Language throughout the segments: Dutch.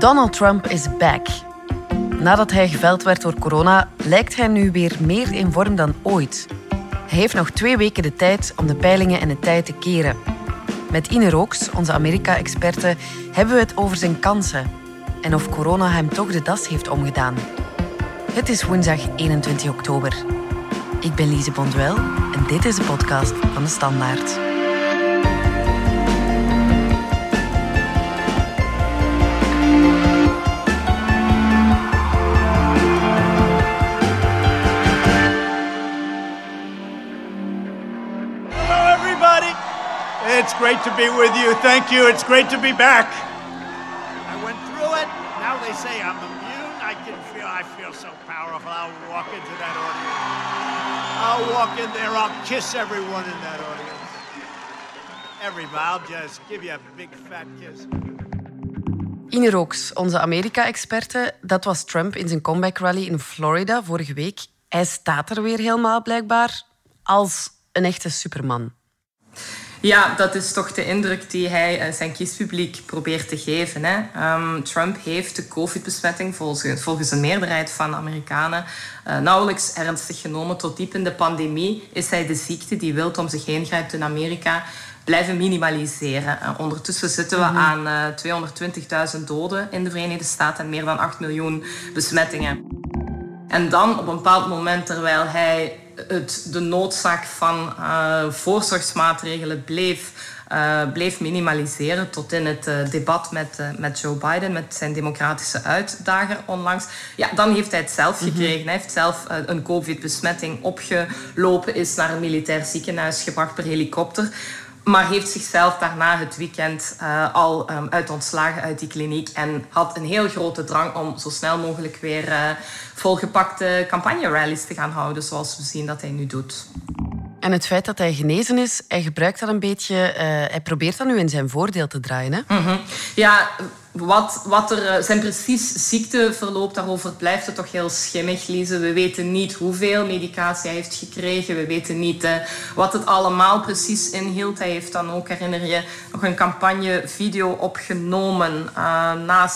Donald Trump is back. Nadat hij geveld werd door corona, lijkt hij nu weer meer in vorm dan ooit. Hij heeft nog 2 weken de tijd om de peilingen en het tij te keren. Met Ine Roks, onze Amerika-experte, hebben we het over zijn kansen. En of corona hem toch de das heeft omgedaan. Het is woensdag 21 oktober. Ik ben Lise Bonduel en dit is de podcast van De Standaard. Hello everybody. It's great to be with you. Thank you. It's great to be back. I went through it. Now they say I'm immune. I feel so powerful. I'll walk into that audience. I'll walk in there, I'll kiss everyone in that audience. Everybody, I'll just give you a big fat kiss. Ine Roks, onze Amerika-experte. Dat was Trump in zijn comeback rally in Florida vorige week. Hij staat er weer helemaal blijkbaar als een echte superman. Ja, dat is toch de indruk die hij zijn kiespubliek probeert te geven. Hè? Trump heeft de COVID-besmetting volgens een meerderheid van Amerikanen nauwelijks ernstig genomen. Tot diep in de pandemie is hij de ziekte die wild om zich heen grijpt in Amerika blijven minimaliseren. Ondertussen zitten we aan 220.000 doden in de Verenigde Staten en meer dan 8 miljoen besmettingen. En dan op een bepaald moment, terwijl hij de noodzaak van voorzorgsmaatregelen bleef minimaliseren tot in het debat met Joe Biden, met zijn democratische uitdager onlangs. Ja, dan heeft hij het zelf gekregen. Hij heeft zelf een COVID-besmetting opgelopen, is naar een militair ziekenhuis gebracht per helikopter, maar heeft zichzelf daarna het weekend al uit ontslagen uit die kliniek en had een heel grote drang om zo snel mogelijk weer volgepakte campagne-rallies te gaan houden, zoals we zien dat hij nu doet. En het feit dat hij genezen is, hij gebruikt dat een beetje, hij probeert dat nu in zijn voordeel te draaien, hè? Mm-hmm. Ja, wat er zijn precies ziekteverloop, daarover blijft het toch heel schimmig, Lise. We weten niet hoeveel medicatie hij heeft gekregen. We weten niet wat het allemaal precies inhield. Hij heeft dan ook, herinner je, nog een campagnevideo opgenomen na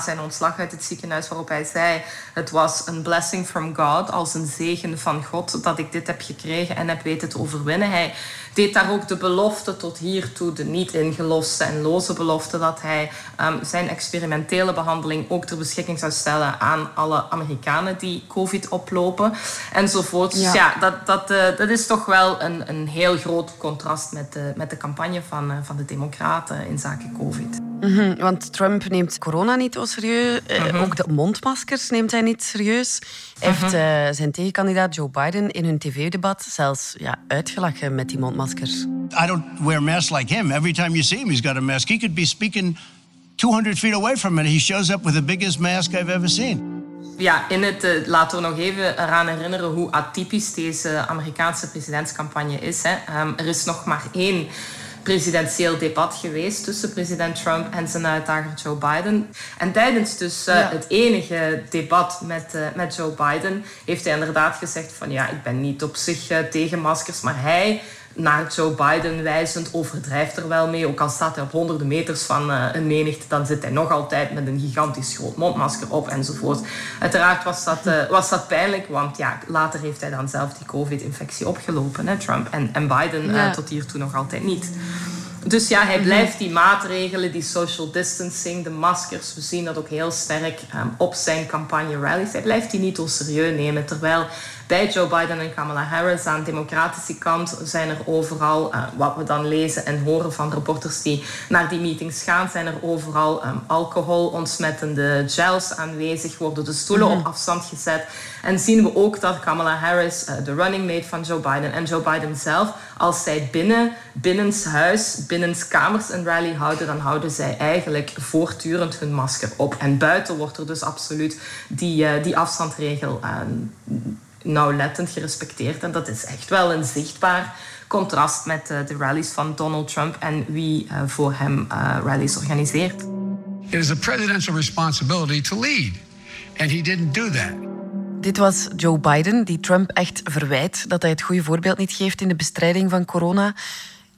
zijn ontslag uit het ziekenhuis, waarop hij zei: het was een blessing from God, als een zegen van God, dat ik dit heb gekregen en heb weten te overwinnen. Hij deed daar ook de belofte tot hiertoe, de niet ingeloste en loze belofte, dat hij zijn experimentele behandeling ook ter beschikking zou stellen aan alle Amerikanen die COVID oplopen enzovoort. Ja. Dus ja, dat is toch wel een heel groot contrast met de campagne van de Democraten inzake COVID. Mm-hmm, want Trump neemt corona niet zo serieus. Mm-hmm. Ook de mondmaskers neemt hij niet serieus. Hij heeft zijn tegenkandidaat Joe Biden in hun tv-debat zelfs uitgelachen met die mondmaskers. I don't wear masks like him. Every time you see him, he's got a mask. He could be speaking 200 feet away from it. He shows up with the biggest mask I've ever seen. Ja, laten we nog even eraan herinneren hoe atypisch deze Amerikaanse presidentscampagne is. Hè. Er is nog maar 1 presidentieel debat geweest tussen president Trump en zijn uitdager Joe Biden. En tijdens het enige debat met Joe Biden heeft hij inderdaad gezegd van ja, ik ben niet op zich tegen maskers, maar hij, naar Joe Biden wijzend, overdrijft er wel mee. Ook al staat hij op honderden meters van een menigte, dan zit hij nog altijd met een gigantisch groot mondmasker op enzovoort. Uiteraard was dat pijnlijk, want ja, later heeft hij dan zelf die COVID-infectie opgelopen, hè, Trump. En Biden tot hiertoe nog altijd niet. Dus ja, hij blijft die maatregelen, die social distancing, de maskers, we zien dat ook heel sterk op zijn campagne-rallies, hij blijft die niet al serieus nemen. Terwijl bij Joe Biden en Kamala Harris aan de democratische kant zijn er overal, wat we dan lezen en horen van reporters die naar die meetings gaan, zijn er overal alcohol, ontsmettende gels aanwezig, worden de stoelen op afstand gezet. En zien we ook dat Kamala Harris, de running mate van Joe Biden en Joe Biden zelf, als zij binnenshuis, binnenskamers een rally houden, dan houden zij eigenlijk voortdurend hun masker op. En buiten wordt er dus absoluut die afstandsregel nauwlettend gerespecteerd. En dat is echt wel een zichtbaar contrast met de rallies van Donald Trump en wie voor hem rallies organiseert. It is a presidential responsibility to lead. And he didn't do that. Dit was Joe Biden, die Trump echt verwijt dat hij het goede voorbeeld niet geeft in de bestrijding van corona.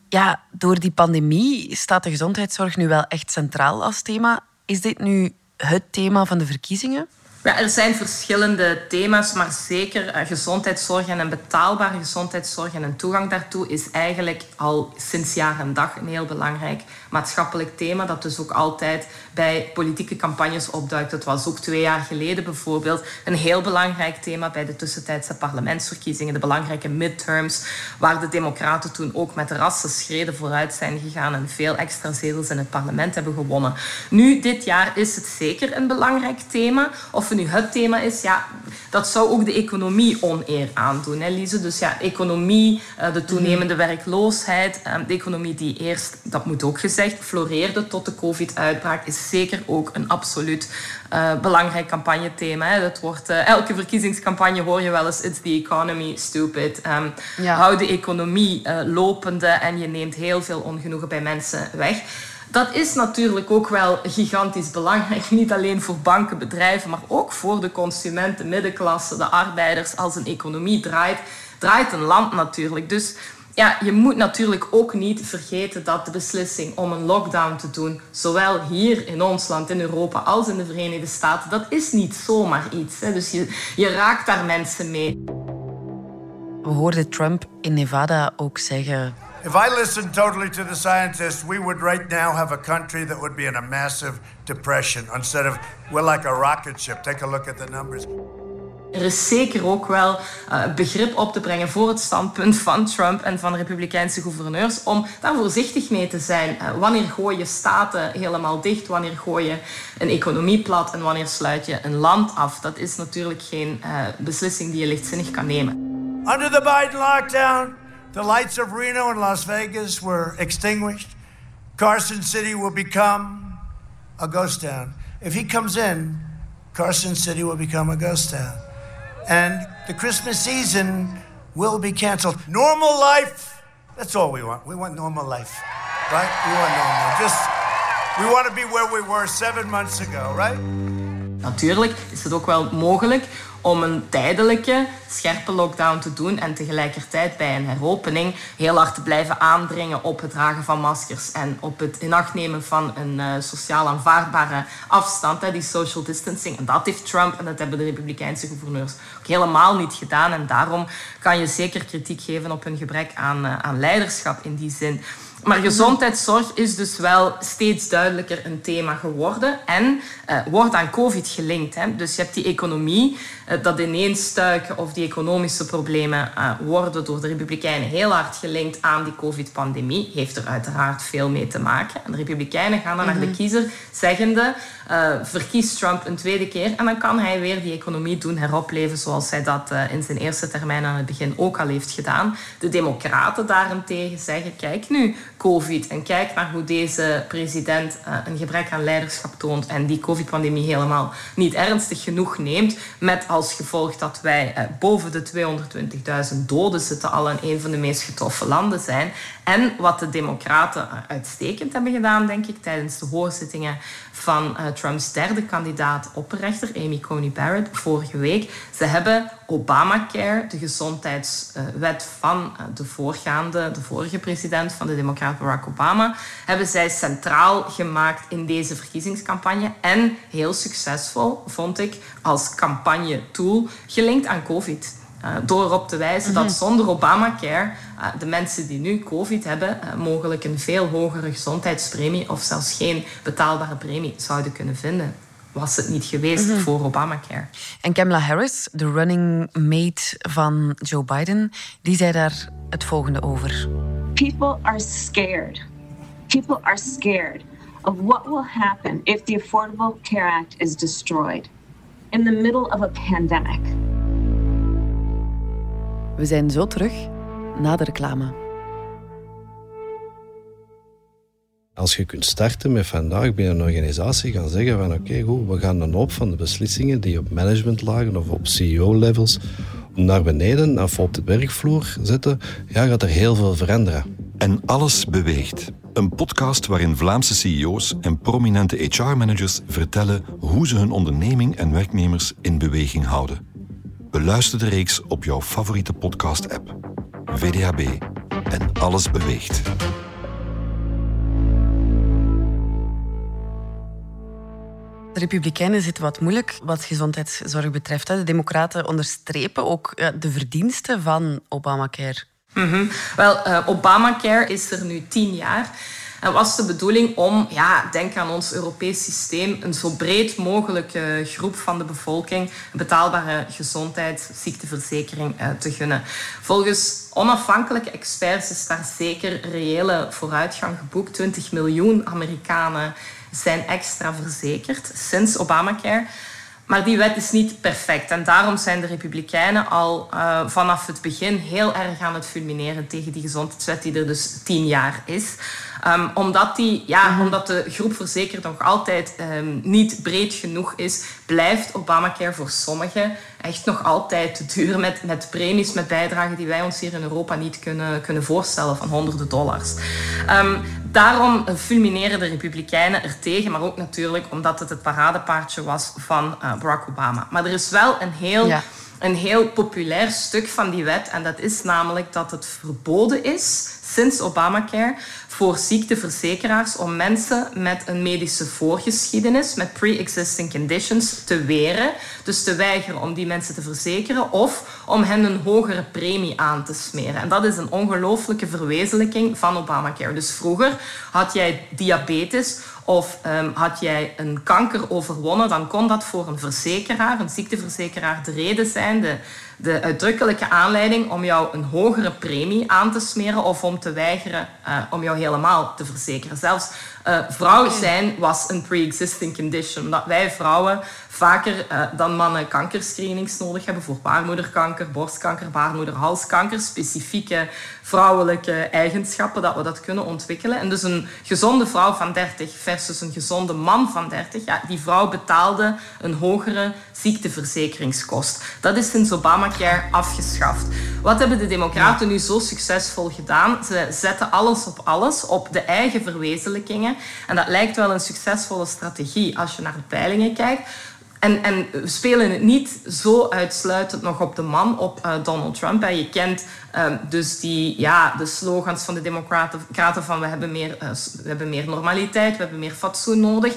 Ja, door die pandemie staat de gezondheidszorg nu wel echt centraal als thema. Is dit nu het thema van de verkiezingen? Ja, er zijn verschillende thema's, maar zeker gezondheidszorg en een betaalbare gezondheidszorg en een toegang daartoe is eigenlijk al sinds jaar en dag een heel belangrijk maatschappelijk thema dat dus ook altijd bij politieke campagnes opduikt. Dat was ook 2 jaar geleden bijvoorbeeld een heel belangrijk thema bij de tussentijdse parlementsverkiezingen, de belangrijke midterms, waar de democraten toen ook met rassen schreden vooruit zijn gegaan en veel extra zetels in het parlement hebben gewonnen. Nu, dit jaar is het zeker een belangrijk thema. Of nu het thema is, ja, dat zou ook de economie oneer aandoen, hè, Lise? Dus ja, economie, de toenemende werkloosheid, de economie die eerst, dat moet ook gezegd, floreerde tot de COVID-uitbraak, is zeker ook een absoluut belangrijk campagnethema. Hè. Dat wordt, elke verkiezingscampagne hoor je wel eens, it's the economy, stupid. Hou de economie lopende en je neemt heel veel ongenoegen bij mensen weg. Dat is natuurlijk ook wel gigantisch belangrijk. Niet alleen voor banken, bedrijven, maar ook voor de consumenten, de middenklasse, de arbeiders. Als een economie draait, draait een land natuurlijk. Dus ja, je moet natuurlijk ook niet vergeten dat de beslissing om een lockdown te doen, zowel hier in ons land, in Europa, als in de Verenigde Staten, dat is niet zomaar iets. Hè. Dus je raakt daar mensen mee. We hoorden Trump in Nevada ook zeggen: if I listened totally to the scientists, we would right now have a country that would be in a massive depression. Instead of, we're like a rocket ship. Take a look at the numbers. Er is zeker ook wel begrip op te brengen voor het standpunt van Trump en van republikeinse gouverneurs om daar voorzichtig mee te zijn. Wanneer gooi je staten helemaal dicht? Wanneer gooi je een economie plat? En wanneer sluit je een land af? Dat is natuurlijk geen beslissing die je lichtzinnig kan nemen. Under the Biden lockdown, the lights of Reno and Las Vegas were extinguished. Carson City will become a ghost town. If he comes in, Carson City will become a ghost town. And the Christmas season will be canceled. Normal life, that's all we want. We want normal life, right? We want normal. Just, we want to be where we were 7 months ago, right? Natuurlijk is het ook wel mogelijk om een tijdelijke, scherpe lockdown te doen en tegelijkertijd bij een heropening heel hard te blijven aandringen op het dragen van maskers en op het in acht nemen van een sociaal aanvaardbare afstand, die social distancing. En dat heeft Trump en dat hebben de republikeinse gouverneurs ook helemaal niet gedaan. En daarom kan je zeker kritiek geven op hun gebrek aan leiderschap in die zin. Maar gezondheidszorg is dus wel steeds duidelijker een thema geworden en wordt aan COVID gelinkt. Hè. Dus je hebt die economie, dat ineenstuiken of die economische problemen worden door de Republikeinen heel hard gelinkt aan die COVID-pandemie. Heeft er uiteraard veel mee te maken. En de Republikeinen gaan dan naar de kiezer zeggende: verkies Trump een tweede keer en dan kan hij weer die economie doen heropleven zoals hij dat in zijn eerste termijn aan het begin ook al heeft gedaan. De Democraten daarentegen zeggen: kijk nu, COVID. En kijk naar hoe deze president een gebrek aan leiderschap toont en die COVID-pandemie helemaal niet ernstig genoeg neemt. Met als gevolg dat wij boven de 220.000 doden zitten, al in een van de meest getroffen landen zijn. En wat de democraten uitstekend hebben gedaan, denk ik, tijdens de hoorzittingen van Trumps derde kandidaat opperrechter, Amy Coney Barrett, vorige week. Ze hebben Obamacare, de gezondheidswet van de vorige president van de democraat Barack Obama, hebben zij centraal gemaakt in deze verkiezingscampagne. En heel succesvol, vond ik, als campagne-tool gelinkt aan COVID. Door erop te wijzen dat zonder Obamacare de mensen die nu COVID hebben mogelijk een veel hogere gezondheidspremie of zelfs geen betaalbare premie zouden kunnen vinden. Was het niet geweest voor Obamacare. En Kamala Harris, de running mate van Joe Biden, die zei daar het volgende over. People are scared. People are scared of what will happen if the Affordable Care Act is destroyed in the middle of a pandemic. We zijn zo terug na de reclame. Als je kunt starten met vandaag bij een organisatie, gaan zeggen van oké, goed, we gaan een hoop van de beslissingen die op managementlagen of op CEO-levels naar beneden of op de werkvloer zetten, ja, gaat er heel veel veranderen. En alles beweegt. Een podcast waarin Vlaamse CEO's en prominente HR-managers vertellen hoe ze hun onderneming en werknemers in beweging houden. Beluister de reeks op jouw favoriete podcast-app. VDAB. En alles beweegt. Republikeinen zit wat moeilijk wat gezondheidszorg betreft. De Democraten onderstrepen ook de verdiensten van Obamacare. Mm-hmm. Wel, Obamacare is er nu 10 jaar. En was de bedoeling om, denk aan ons Europees systeem, een zo breed mogelijke groep van de bevolking betaalbare gezondheid, ziekteverzekering te gunnen. Volgens onafhankelijke experts is daar zeker reële vooruitgang geboekt. 20 miljoen Amerikanen zijn extra verzekerd sinds Obamacare. Maar die wet is niet perfect. En daarom zijn de Republikeinen al vanaf het begin heel erg aan het fulmineren tegen die gezondheidswet die er dus 10 jaar is. Omdat de groep verzekerd nog altijd niet breed genoeg is, blijft Obamacare voor sommigen echt nog altijd te duur met premies, met bijdragen die wij ons hier in Europa niet kunnen voorstellen van $honderden. Daarom fulmineren de Republikeinen er tegen, maar ook natuurlijk omdat het paradepaardje was van Barack Obama. Maar er is wel een heel populair stuk van die wet. En dat is namelijk dat het verboden is, sinds Obamacare, voor ziekteverzekeraars om mensen met een medische voorgeschiedenis, met pre-existing conditions, te weren. Dus te weigeren om die mensen te verzekeren of om hen een hogere premie aan te smeren. En dat is een ongelooflijke verwezenlijking van Obamacare. Dus vroeger had jij diabetes of had jij een kanker overwonnen, dan kon dat voor een verzekeraar, een ziekteverzekeraar, de reden zijn, de uitdrukkelijke aanleiding om jou een hogere premie aan te smeren of om te weigeren om jou helemaal te verzekeren. Zelfs vrouw zijn was een pre-existing condition, omdat wij vrouwen vaker dan mannen kankerscreenings nodig hebben voor baarmoederkanker, borstkanker, baarmoederhalskanker, specifieke vrouwelijke eigenschappen, dat we dat kunnen ontwikkelen. En dus een gezonde vrouw van 30 versus een gezonde man van 30, die vrouw betaalde een hogere ziekteverzekeringskost. Dat is sinds Obamacare afgeschaft. Wat hebben de Democraten nu zo succesvol gedaan? Ze zetten alles, op de eigen verwezenlijkingen. En dat lijkt wel een succesvolle strategie als je naar de peilingen kijkt. En we spelen het niet zo uitsluitend nog op de man, op Donald Trump. En je kent dus de slogans van de Democraten van we hebben meer normaliteit, we hebben meer fatsoen nodig.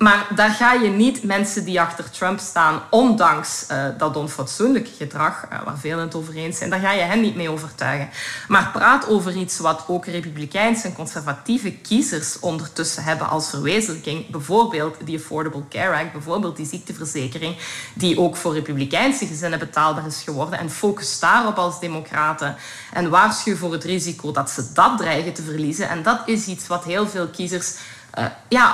Maar daar ga je niet mensen die achter Trump staan, ondanks dat onfatsoenlijke gedrag, waar velen het over eens zijn, daar ga je hen niet mee overtuigen. Maar praat over iets wat ook republikeinse en conservatieve kiezers ondertussen hebben als verwezenlijking. Bijvoorbeeld die Affordable Care Act, bijvoorbeeld die ziekteverzekering, die ook voor republikeinse gezinnen betaalbaar is geworden. En focus daarop als democraten en waarschuw voor het risico dat ze dat dreigen te verliezen. En dat is iets wat heel veel kiezers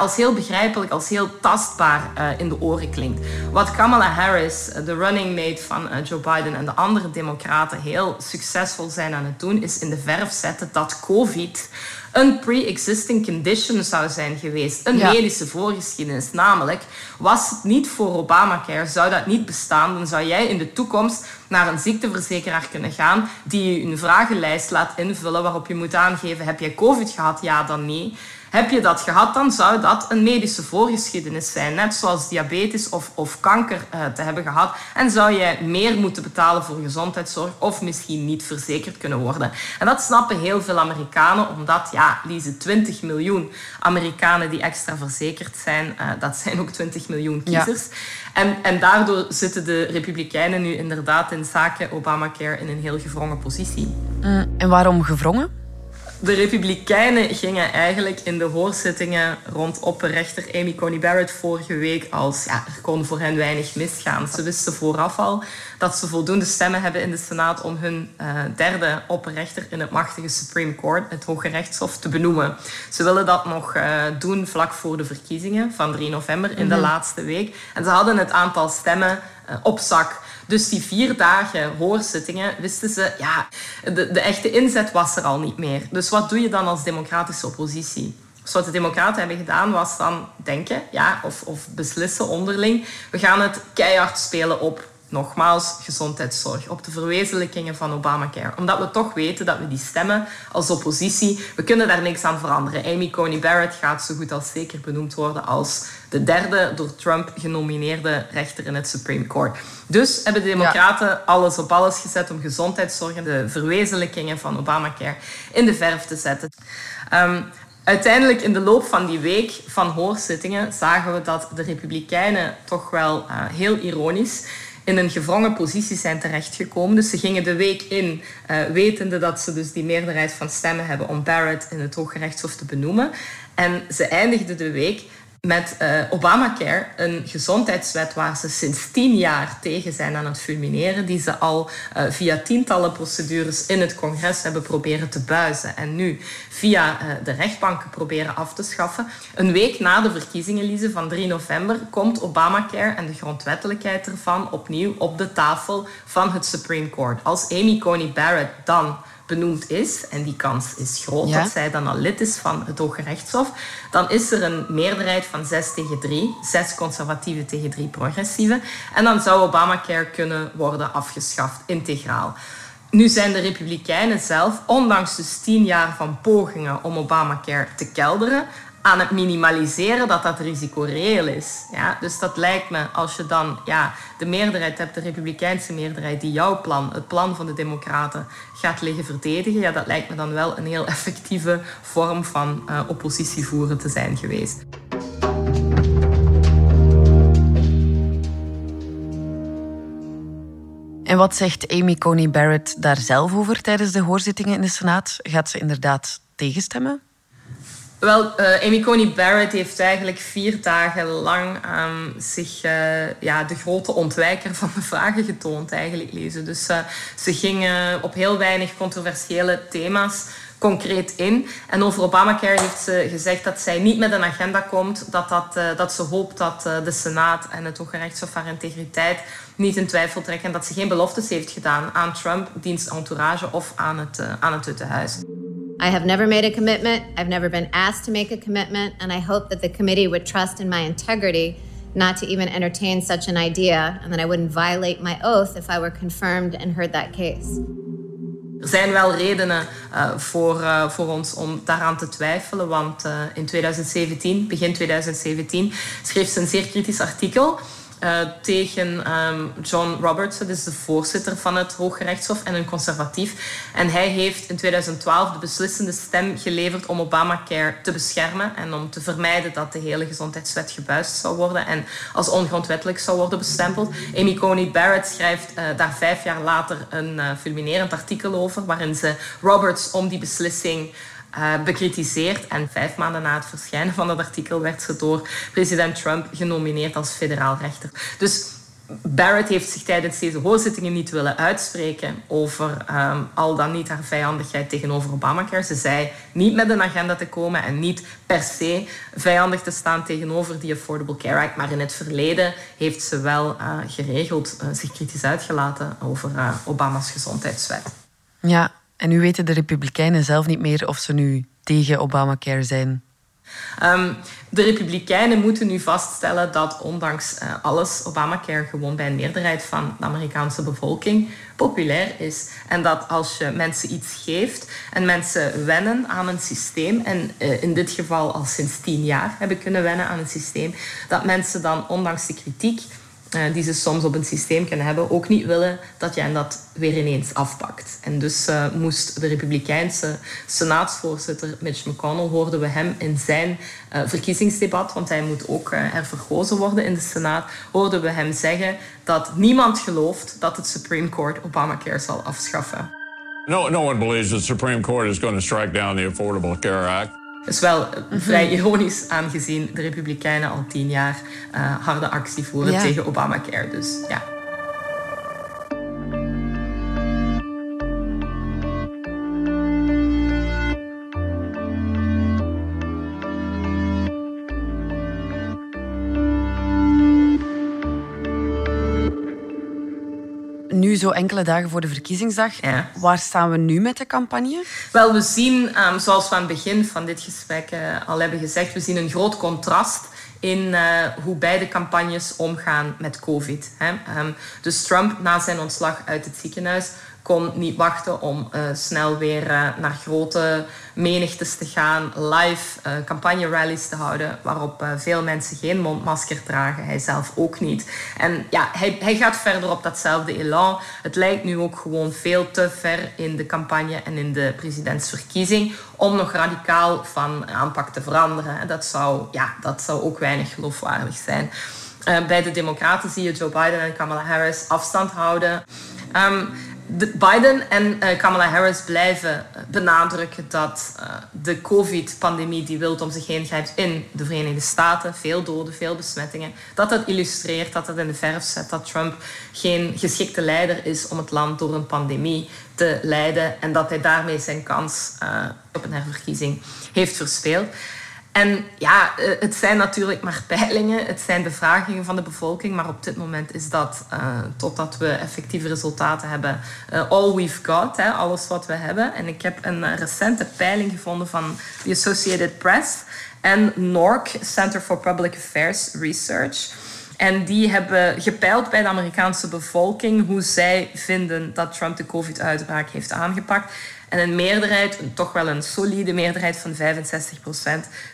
als heel begrijpelijk, als heel tastbaar in de oren klinkt. Wat Kamala Harris, de running mate van Joe Biden en de andere democraten heel succesvol zijn aan het doen, is in de verf zetten dat COVID een pre-existing condition zou zijn geweest. Een medische voorgeschiedenis. Namelijk, was het niet voor Obamacare, zou dat niet bestaan, dan zou jij in de toekomst naar een ziekteverzekeraar kunnen gaan die je een vragenlijst laat invullen waarop je moet aangeven, heb jij COVID gehad? Ja, dan nee. Heb je dat gehad, dan zou dat een medische voorgeschiedenis zijn. Net zoals diabetes of kanker te hebben gehad. En zou jij meer moeten betalen voor gezondheidszorg of misschien niet verzekerd kunnen worden. En dat snappen heel veel Amerikanen, omdat, 20 miljoen Amerikanen die extra verzekerd zijn, dat zijn ook 20 miljoen kiezers. Ja. En daardoor zitten de Republikeinen nu inderdaad in zaken Obamacare in een heel gewrongen positie. En waarom gewrongen? De Republikeinen gingen eigenlijk in de hoorzittingen rondop rechter Amy Coney Barrett vorige week als er kon voor hen weinig misgaan. Ze wisten vooraf al dat ze voldoende stemmen hebben in de Senaat om hun derde opperrechter in het machtige Supreme Court, het Hoge Rechtshof, te benoemen. Ze willen dat nog doen vlak voor de verkiezingen van 3 november in de laatste week. En ze hadden het aantal stemmen op zak. Dus die 4 dagen hoorzittingen wisten ze, de echte inzet was er al niet meer. Dus wat doe je dan als democratische oppositie? Dus wat de democraten hebben gedaan was dan denken, of beslissen onderling, we gaan het keihard spelen op, nogmaals, gezondheidszorg, op de verwezenlijkingen van Obamacare. Omdat we toch weten dat we die stemmen als oppositie, we kunnen daar niks aan veranderen. Amy Coney Barrett gaat zo goed als zeker benoemd worden als de derde door Trump genomineerde rechter in het Supreme Court. Dus hebben de democraten alles op alles gezet om gezondheidszorg en de verwezenlijkingen van Obamacare in de verf te zetten. Uiteindelijk in de loop van die week van hoorzittingen zagen we dat de Republikeinen toch wel heel ironisch in een gewrongen positie zijn terechtgekomen. Dus ze gingen de week in, wetende dat ze dus die meerderheid van stemmen hebben om Barrett in het Hooggerechtshof te benoemen. En ze eindigden de week met Obamacare, een gezondheidswet waar ze sinds 10 jaar tegen zijn aan het fulmineren, die ze al via tientallen procedures in het congres hebben proberen te buizen en nu via de rechtbanken proberen af te schaffen. Een week na de verkiezingen, Lise, van 3 november, komt Obamacare en de grondwettelijkheid ervan opnieuw op de tafel van het Supreme Court. Als Amy Coney Barrett dan benoemd is, en die kans is groot dat zij dan al lid is van het Hoge Rechtshof, dan is er een meerderheid van 6 tegen 3, 6 conservatieve tegen 3 progressieve, en dan zou Obamacare kunnen worden afgeschaft, integraal. Nu zijn de Republikeinen zelf, ondanks dus 10 jaar van pogingen om Obamacare te kelderen, aan het minimaliseren dat dat risico reëel is. Ja, dus dat lijkt me, als je dan de meerderheid hebt, de republikeinse meerderheid die jouw plan, het plan van de democraten, gaat liggen verdedigen, dat lijkt me dan wel een heel effectieve vorm van oppositie voeren te zijn geweest. En wat zegt Amy Coney Barrett daar zelf over tijdens de hoorzittingen in de Senaat? Gaat ze inderdaad tegenstemmen? Wel, Amy Coney Barrett heeft eigenlijk 4 dagen lang zich de grote ontwijker van de vragen getoond, eigenlijk, Lise. Dus ze ging op heel weinig controversiële thema's concreet in. En over Obamacare heeft ze gezegd dat zij niet met een agenda komt, dat ze hoopt dat de Senaat en het Hoge Rechtshof haar integriteit niet in twijfel trekken en dat ze geen beloftes heeft gedaan aan Trump, diens entourage of aan het Witte Huis. I have never made a commitment. I've never been asked to make a commitment. And I hope that the committee would trust in my integrity not to even entertain such an idea, and that I wouldn't violate my oath if I were confirmed and heard that case. Er zijn wel redenen voor ons om daaraan te twijfelen, want in 2017, begin 2017, schreef ze een zeer kritisch artikel tegen John Roberts, dat is de voorzitter van het Hoge Rechtshof en een conservatief. En hij heeft in 2012 de beslissende stem geleverd om Obamacare te beschermen en om te vermijden dat de hele gezondheidswet gebuist zou worden en als ongrondwettelijk zou worden bestempeld. Amy Coney Barrett schrijft daar 5 jaar later een fulminerend artikel over, waarin ze Roberts om die beslissing bekritiseerd, en 5 maanden na het verschijnen van dat artikel werd ze door president Trump genomineerd als federaal rechter. Dus Barrett heeft zich tijdens deze hoorzittingen niet willen uitspreken over al dan niet haar vijandigheid tegenover Obamacare. Ze zei niet met een agenda te komen en niet per se vijandig te staan tegenover die Affordable Care Act. Maar in het verleden heeft ze wel geregeld zich kritisch uitgelaten over Obama's gezondheidswet. Ja. En nu weten de Republikeinen zelf niet meer of ze nu tegen Obamacare zijn. De Republikeinen moeten nu vaststellen dat ondanks alles Obamacare gewoon bij een meerderheid van de Amerikaanse bevolking populair is. En dat als je mensen iets geeft en mensen wennen aan een systeem, en in dit geval al sinds 10 jaar hebben kunnen wennen aan een systeem, dat mensen dan ondanks de kritiek die ze soms op een systeem kunnen hebben, ook niet willen dat je hen dat weer ineens afpakt. En dus moest de Republikeinse senaatsvoorzitter Mitch McConnell, hoorden we hem in zijn verkiezingsdebat, want hij moet ook herverkozen worden in de Senaat, hoorden we hem zeggen dat niemand gelooft dat het Supreme Court Obamacare zal afschaffen. No one believes the Supreme Court is going to strike down the Affordable Care Act. Dus wel vrij ironisch, aangezien de Republikeinen al 10 jaar harde actie voeren tegen Obamacare. Dus ja. Zo enkele dagen voor de verkiezingsdag. Ja. Waar staan we nu met de campagne? Wel, we zien, zoals we aan het begin van dit gesprek al hebben gezegd, we zien een groot contrast in hoe beide campagnes omgaan met COVID. Dus Trump, na zijn ontslag uit het ziekenhuis, kon niet wachten om snel weer naar grote menigtes te gaan, live campagne-rallies te houden, waarop veel mensen geen mondmasker dragen, hij zelf ook niet. En ja, hij gaat verder op datzelfde elan. Het lijkt nu ook gewoon veel te ver in de campagne en in de presidentsverkiezing om nog radicaal van aanpak te veranderen. Dat zou ook weinig geloofwaardig zijn. Bij de Democraten zie je Joe Biden en Kamala Harris afstand houden. Biden en Kamala Harris blijven benadrukken dat de COVID-pandemie die wild om zich heen grijpt in de Verenigde Staten, veel doden, veel besmettingen, dat dat illustreert, dat dat in de verf zet, dat Trump geen geschikte leider is om het land door een pandemie te leiden en dat hij daarmee zijn kans op een herverkiezing heeft verspeeld. En ja, het zijn natuurlijk maar peilingen, het zijn bevragingen van de bevolking, maar op dit moment is dat, totdat we effectieve resultaten hebben, all we've got, hè, alles wat we hebben. En ik heb een recente peiling gevonden van The Associated Press en NORC, Center for Public Affairs Research. En die hebben gepeild bij de Amerikaanse bevolking hoe zij vinden dat Trump de COVID-uitbraak heeft aangepakt. En een meerderheid, toch wel een solide meerderheid van 65%,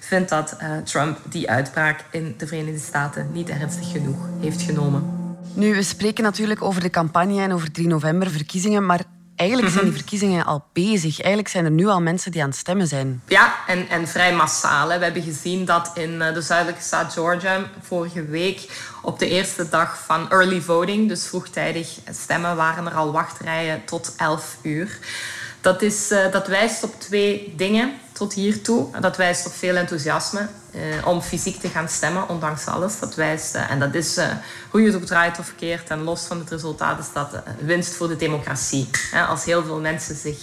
vindt dat Trump die uitbraak in de Verenigde Staten niet ernstig genoeg heeft genomen. Nu, we spreken natuurlijk over de campagne en over 3 november verkiezingen, maar eigenlijk zijn die verkiezingen al bezig. Eigenlijk zijn er nu al mensen die aan het stemmen zijn. Ja, en vrij massaal. Hè. We hebben gezien dat in de zuidelijke staat Georgia vorige week op de eerste dag van early voting, dus vroegtijdig stemmen, waren er al wachtrijen tot 11 uur. Dat wijst op 2 dingen tot hiertoe. Dat wijst op veel enthousiasme om fysiek te gaan stemmen, ondanks alles. Dat wijst, en dat is hoe je het ook draait of keert en los van het resultaat is dat winst voor de democratie. Als heel veel mensen zich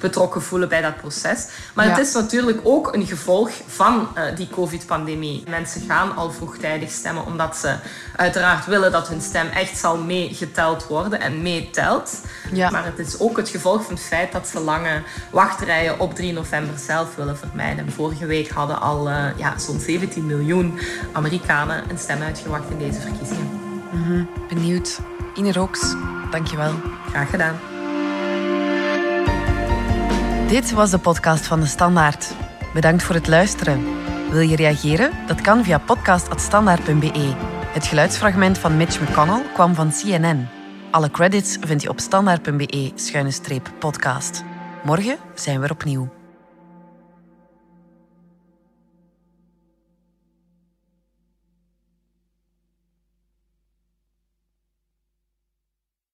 betrokken voelen bij dat proces. Maar ja, het is natuurlijk ook een gevolg van die COVID-pandemie. Mensen gaan al vroegtijdig stemmen omdat ze uiteraard willen dat hun stem echt zal meegeteld worden en meetelt. Ja. Maar het is ook het gevolg van het feit dat ze lange wachtrijen op 3 november zelf willen vermijden. Vorige week hadden al zo'n 17 miljoen Amerikanen een stem uitgewacht in deze verkiezingen. Benieuwd. Ine Roks, dankjewel. Graag gedaan. Dit was de podcast van De Standaard. Bedankt voor het luisteren. Wil je reageren? Dat kan via podcast@standaard.be. Het geluidsfragment van Mitch McConnell kwam van CNN. Alle credits vind je op standaard.be/podcast. Morgen zijn we er opnieuw.